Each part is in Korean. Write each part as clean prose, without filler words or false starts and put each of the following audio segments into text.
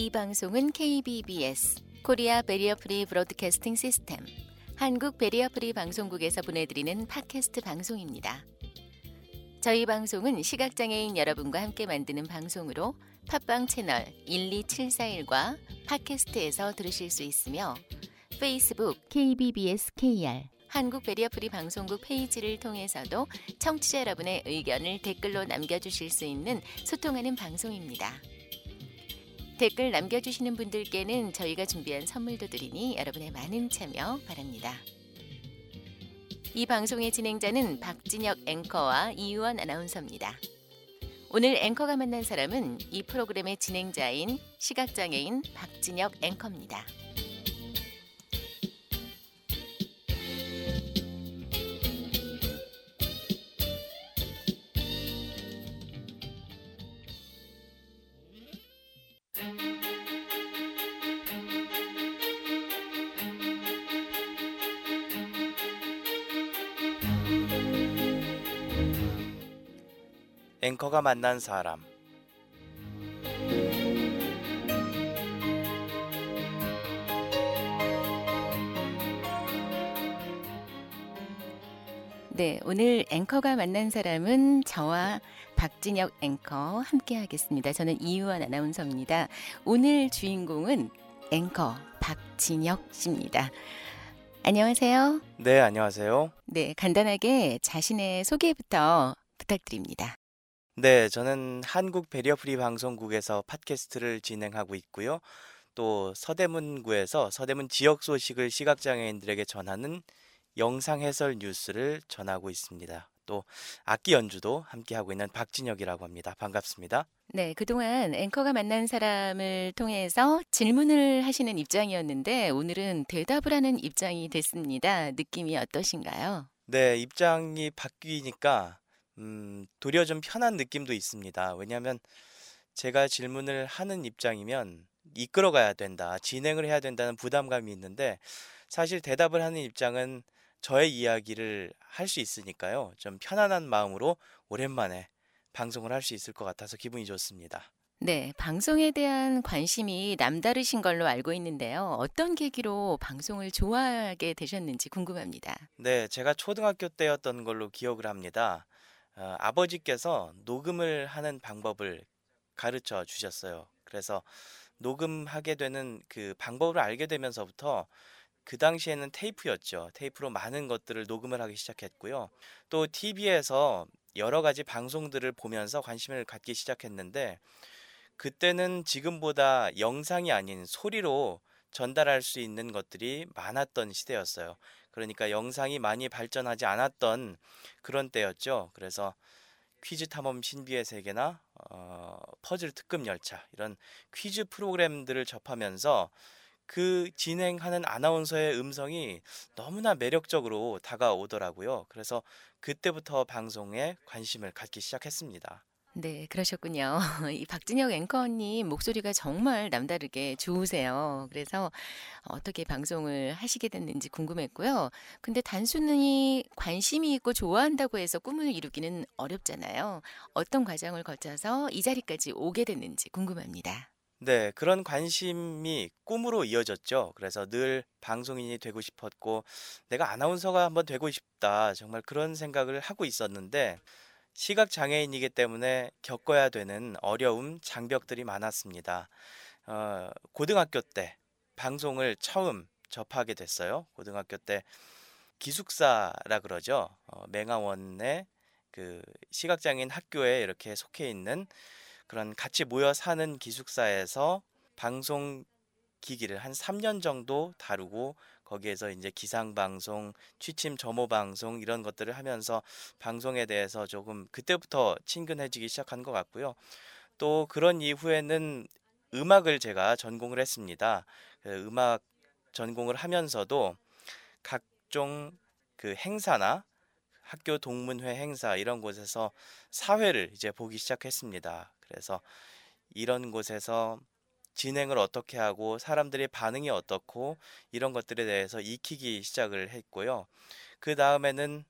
이 방송은 KBBS 코리아 베리어프리 브로드캐스팅 시스템 한국 베리어프리 방송국에서 보내드리는 팟캐스트 방송입니다. 저희 방송은 시각장애인 여러분과 함께 만드는 방송으로 팟빵 채널 12741과 팟캐스트에서 들으실 수 있으며 페이스북 KBBS KR 한국 베리어프리 방송국 페이지를 통해서도 청취자 여러분의 의견을 댓글로 남겨주실 수 있는 소통하는 방송입니다. 댓글 남겨주시는 분들께는 저희가 준비한 선물도 드리니 여러분의 많은 참여 바랍니다. 이 방송의 진행자는 박진혁 앵커와 이유원 아나운서입니다. 오늘 앵커가 만난 사람은 이 프로그램의 진행자인 시각장애인 박진혁 앵커입니다. 앵커가 만난 사람. 네, 오늘 앵커가 만난 사람은 저와 박진혁 앵커 함께 하겠습니다. 저는 이유원 아나운서입니다. 오늘 주인공은 앵커 박진혁 씨입니다. 안녕하세요. 네, 안녕하세요. 네, 간단하게 자신의 소개부터 부탁드립니다. 네, 저는 한국 베리어프리 방송국에서 팟캐스트를 진행하고 있고요. 또 서대문구에서 서대문 지역 소식을 시각장애인들에게 전하는 영상 해설 뉴스를 전하고 있습니다. 또 악기 연주도 함께하고 있는 박진혁이라고 합니다. 반갑습니다. 네, 그동안 앵커가 만난 사람을 통해서 질문을 하시는 입장이었는데 오늘은 대답을 하는 입장이 됐습니다. 느낌이 어떠신가요? 네, 입장이 바뀌니까 도리어 좀 편한 느낌도 있습니다. 왜냐하면 제가 질문을 하는 입장이면 이끌어가야 된다, 진행을 해야 된다는 부담감이 있는데 사실 대답을 하는 입장은 저의 이야기를 할 수 있으니까요. 좀 편안한 마음으로 오랜만에 방송을 할 수 있을 것 같아서 기분이 좋습니다. 네, 방송에 대한 관심이 남다르신 걸로 알고 있는데요. 어떤 계기로 방송을 좋아하게 되셨는지 궁금합니다. 네, 제가 초등학교 때였던 걸로 기억을 합니다. 아버지께서 녹음을 하는 방법을 가르쳐 주셨어요. 그래서 녹음하게 되는 그 방법을 알게 되면서부터 그 당시에는 테이프였죠. 테이프로 많은 것들을 녹음을 하기 시작했고요. 또 TV에서 여러 가지 방송들을 보면서 관심을 갖기 시작했는데 그때는 지금보다 영상이 아닌 소리로 전달할 수 있는 것들이 많았던 시대였어요. 그러니까 영상이 많이 발전하지 않았던 그런 때였죠. 그래서 퀴즈 탐험 신비의 세계나 퍼즐 특급 열차 이런 퀴즈 프로그램들을 접하면서 그 진행하는 아나운서의 음성이 너무나 매력적으로 다가오더라고요. 그래서 그때부터 방송에 관심을 갖기 시작했습니다. 네, 그러셨군요. 이 박진혁 앵커님 목소리가 정말 남다르게 좋으세요. 그래서 어떻게 방송을 하시게 됐는지 궁금했고요. 근데 단순히 관심이 있고 좋아한다고 해서 꿈을 이루기는 어렵잖아요. 어떤 과정을 거쳐서 이 자리까지 오게 됐는지 궁금합니다. 네, 그런 관심이 꿈으로 이어졌죠. 그래서 늘 방송인이 되고 싶었고 내가 아나운서가 한번 되고 싶다. 정말 그런 생각을 하고 있었는데 시각장애인이기 때문에 겪어야 되는 어려움, 장벽들이 많았습니다. 고등학교 때 방송을 처음 접하게 됐어요. 고등학교 때 기숙사라 그러죠. 맹아원의 그 시각장애인 학교에 이렇게 속해 있는 그런 같이 모여 사는 기숙사에서 방송 기기를 한 3년 정도 다루고 거기에서 이제 기상방송, 취침 점호방송 이런 것들을 하면서 방송에 대해서 조금 그때부터 친근해지기 시작한 것 같고요. 또 그런 이후에는 음악을 제가 전공을 했습니다. 음악 전공을 하면서도 각종 그 행사나 학교 동문회 행사 이런 곳에서 사회를 이제 보기 시작했습니다. 그래서 이런 곳에서 진행을 어떻게 하고 사람들의 반응이 어떻고 이런 것들에 대해서 익히기 시작을 했고요. 그 다음에는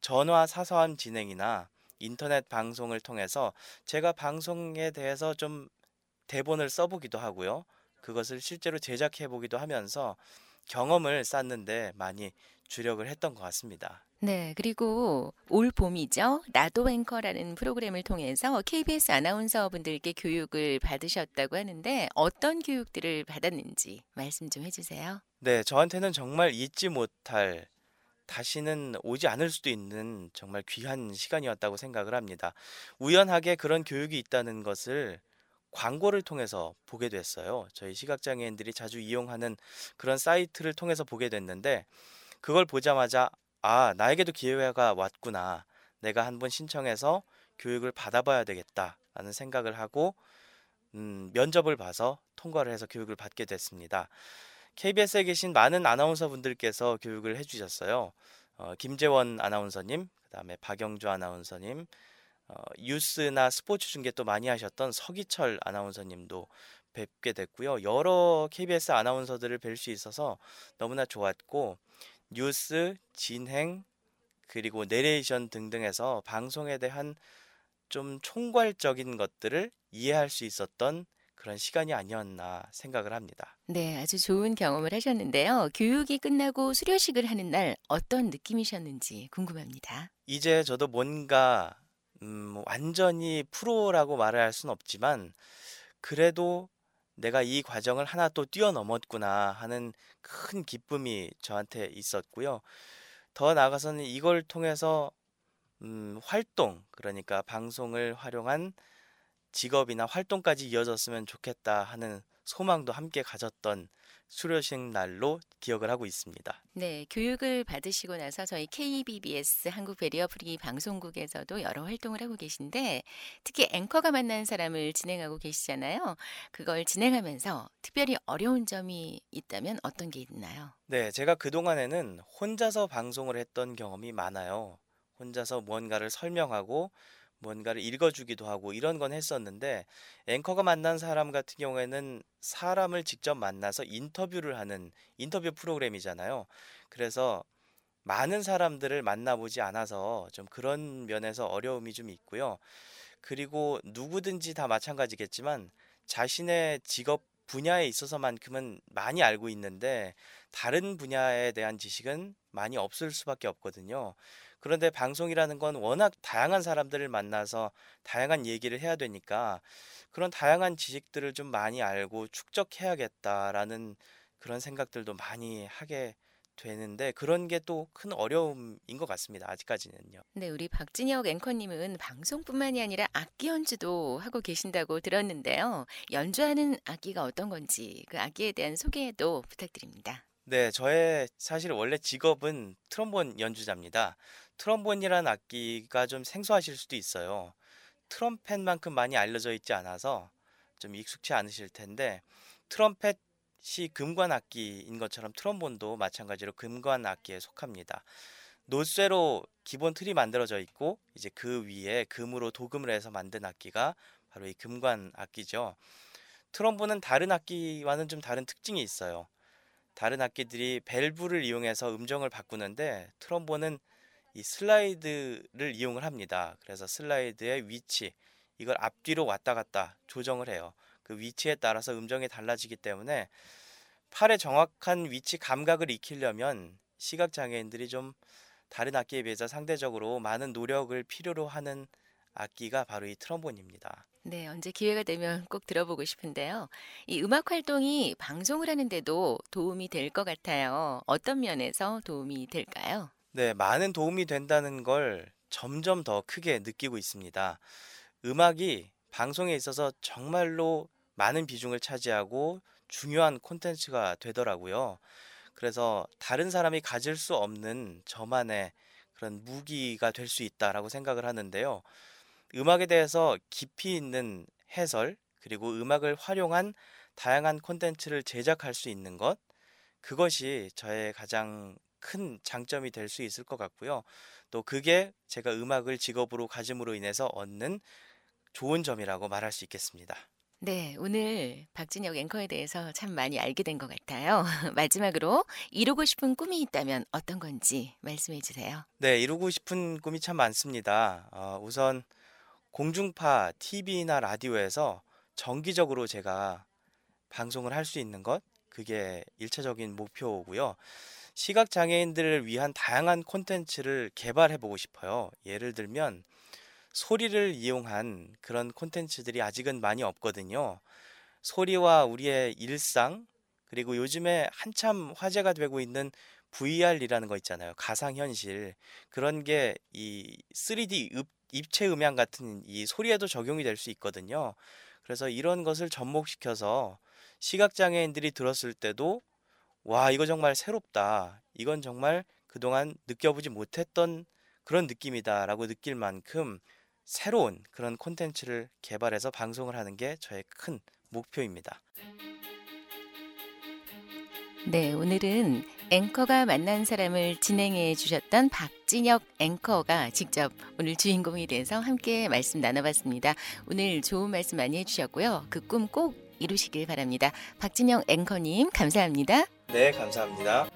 전화 사서함 진행이나 인터넷 방송을 통해서 제가 방송에 대해서 좀 대본을 써보기도 하고요. 그것을 실제로 제작해보기도 하면서 경험을 쌓는데 많이 주력을 했던 것 같습니다. 네, 그리고 올 봄이죠. 나도 앵커라는 프로그램을 통해서 KBS 아나운서분들께 교육을 받으셨다고 하는데 어떤 교육들을 받았는지 말씀 좀 해주세요. 네, 저한테는 정말 잊지 못할, 다시는 오지 않을 수도 있는 정말 귀한 시간이었다고 생각을 합니다. 우연하게 그런 교육이 있다는 것을 광고를 통해서 보게 됐어요. 저희 시각장애인들이 자주 이용하는 그런 사이트를 통해서 보게 됐는데 그걸 보자마자 아, 나에게도 기회가 왔구나. 내가 한번 신청해서 교육을 받아봐야 되겠다라는 생각을 하고 면접을 봐서 통과를 해서 교육을 받게 됐습니다. KBS에 계신 많은 아나운서분들께서 교육을 해주셨어요. 김재원 아나운서님, 그다음에 박영주 아나운서님, 뉴스나 스포츠 중계 또 많이 하셨던 서기철 아나운서님도 뵙게 됐고요. 여러 KBS 아나운서들을 뵐 수 있어서 너무나 좋았고 뉴스, 진행, 그리고 내레이션 등등에서 방송에 대한 좀 총괄적인 것들을 이해할 수 있었던 그런 시간이 아니었나 생각을 합니다. 네, 아주 좋은 경험을 하셨는데요. 교육이 끝나고 수료식을 하는 날 어떤 느낌이셨는지 궁금합니다. 이제 저도 뭔가 완전히 프로라고 말을 할 수는 없지만 그래도 내가 이 과정을 하나 또 뛰어넘었구나 하는 큰 기쁨이 저한테 있었고요. 더 나아가서는 이걸 통해서 활동, 그러니까 방송을 활용한 직업이나 활동까지 이어졌으면 좋겠다 하는 소망도 함께 가졌던 수료식 날로 기억을 하고 있습니다. 네, 교육을 받으시고 나서 저희 KBBS 한국 베리어 프리 방송국에서도 여러 활동을 하고 계신데 특히 앵커가 만난 사람을 진행하고 계시잖아요. 그걸 진행하면서 특별히 어려운 점이 있다면 어떤 게 있나요? 네, 제가 그동안에는 혼자서 방송을 했던 경험이 많아요. 혼자서 무언가를 설명하고 뭔가를 읽어주기도 하고 이런 건 했었는데 앵커가 만난 사람 같은 경우에는 사람을 직접 만나서 인터뷰를 하는 인터뷰 프로그램이잖아요. 그래서 많은 사람들을 만나보지 않아서 좀 그런 면에서 어려움이 좀 있고요. 그리고 누구든지 다 마찬가지겠지만 자신의 직업 분야에 있어서만큼은 많이 알고 있는데 다른 분야에 대한 지식은 많이 없을 수밖에 없거든요. 그런데 방송이라는 건 워낙 다양한 사람들을 만나서 다양한 얘기를 해야 되니까 그런 다양한 지식들을 좀 많이 알고 축적해야겠다라는 그런 생각들도 많이 하게 되는데 그런 게 또 큰 어려움인 것 같습니다. 아직까지는요. 네, 우리 박진혁 앵커님은 방송뿐만이 아니라 악기 연주도 하고 계신다고 들었는데요. 연주하는 악기가 어떤 건지 그 악기에 대한 소개도 부탁드립니다. 네, 저의 사실 원래 직업은 트럼본 연주자입니다. 트럼본이란 악기가 좀 생소하실 수도 있어요. 트럼펫만큼 많이 알려져 있지 않아서 좀 익숙치 않으실 텐데 트럼펫이 금관 악기인 것처럼 트럼본도 마찬가지로 금관 악기에 속합니다. 놋쇠로 기본 틀이 만들어져 있고 이제 그 위에 금으로 도금을 해서 만든 악기가 바로 이 금관 악기죠. 트럼본은 다른 악기와는 좀 다른 특징이 있어요. 다른 악기들이 밸브를 이용해서 음정을 바꾸는데 트럼본은 이 슬라이드를 이용을 합니다. 그래서 슬라이드의 위치, 이걸 앞뒤로 왔다 갔다 조정을 해요. 그 위치에 따라서 음정이 달라지기 때문에 팔의 정확한 위치 감각을 익히려면 시각장애인들이 좀 다른 악기에 비해서 상대적으로 많은 노력을 필요로 하는 악기가 바로 이 트럼본입니다. 네, 언제 기회가 되면 꼭 들어보고 싶은데요. 이 음악 활동이 방송을 하는데도 도움이 될 것 같아요. 어떤 면에서 도움이 될까요? 네, 많은 도움이 된다는 걸 점점 더 크게 느끼고 있습니다. 음악이 방송에 있어서 정말로 많은 비중을 차지하고 중요한 콘텐츠가 되더라고요. 그래서 다른 사람이 가질 수 없는 저만의 그런 무기가 될 수 있다라고 생각을 하는데요. 음악에 대해서 깊이 있는 해설, 그리고 음악을 활용한 다양한 콘텐츠를 제작할 수 있는 것, 그것이 저의 가장 큰 장점이 될 수 있을 것 같고요. 또 그게 제가 음악을 직업으로 가짐으로 인해서 얻는 좋은 점이라고 말할 수 있겠습니다. 네, 오늘 박진혁 앵커에 대해서 참 많이 알게 된 것 같아요. 마지막으로 이루고 싶은 꿈이 있다면 어떤 건지 말씀해 주세요. 네, 이루고 싶은 꿈이 참 많습니다. 우선 공중파 TV나 라디오에서 정기적으로 제가 방송을 할 수 있는 것, 그게 1차적인 목표고요. 시각장애인들을 위한 다양한 콘텐츠를 개발해보고 싶어요. 예를 들면 소리를 이용한 그런 콘텐츠들이 아직은 많이 없거든요. 소리와 우리의 일상, 그리고 요즘에 한참 화제가 되고 있는 VR이라는 거 있잖아요. 가상현실. 그런 게 이 3D 입체 음향 같은 이 소리에도 적용이 될 수 있거든요. 그래서 이런 것을 접목시켜서 시각장애인들이 들었을 때도 와, 이거 정말 새롭다. 이건 정말 그동안 느껴보지 못했던 그런 느낌이다라고 느낄 만큼 새로운 그런 콘텐츠를 개발해서 방송을 하는 게 저의 큰 목표입니다. 네, 오늘은 앵커가 만난 사람을 진행해 주셨던 박진혁 앵커가 직접 오늘 주인공이 돼서 함께 말씀 나눠봤습니다. 오늘 좋은 말씀 많이 해주셨고요. 그 꿈 꼭 이루시길 바랍니다. 박진혁 앵커님 감사합니다. 네, 감사합니다.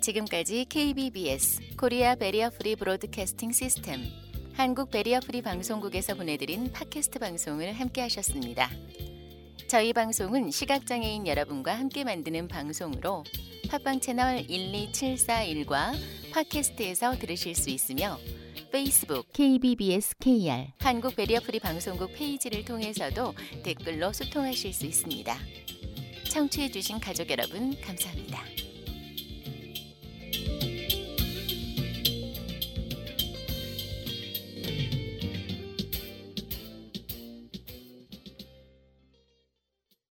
지금까지 KBBS 코리아 베리어 프리 브로드캐스팅 시스템 한국 베리어 프리 방송국에서 보내드린 팟캐스트 방송을 함께 하셨습니다. 저희 방송은 시각장애인 여러분과 함께 만드는 방송으로 팟빵 채널 12741과 팟캐스트에서 들으실 수 있으며 페이스북 KBBS KR 한국 베리어 프리 방송국 페이지를 통해서도 댓글로 소통하실 수 있습니다. 청취해 주신 가족 여러분 감사합니다.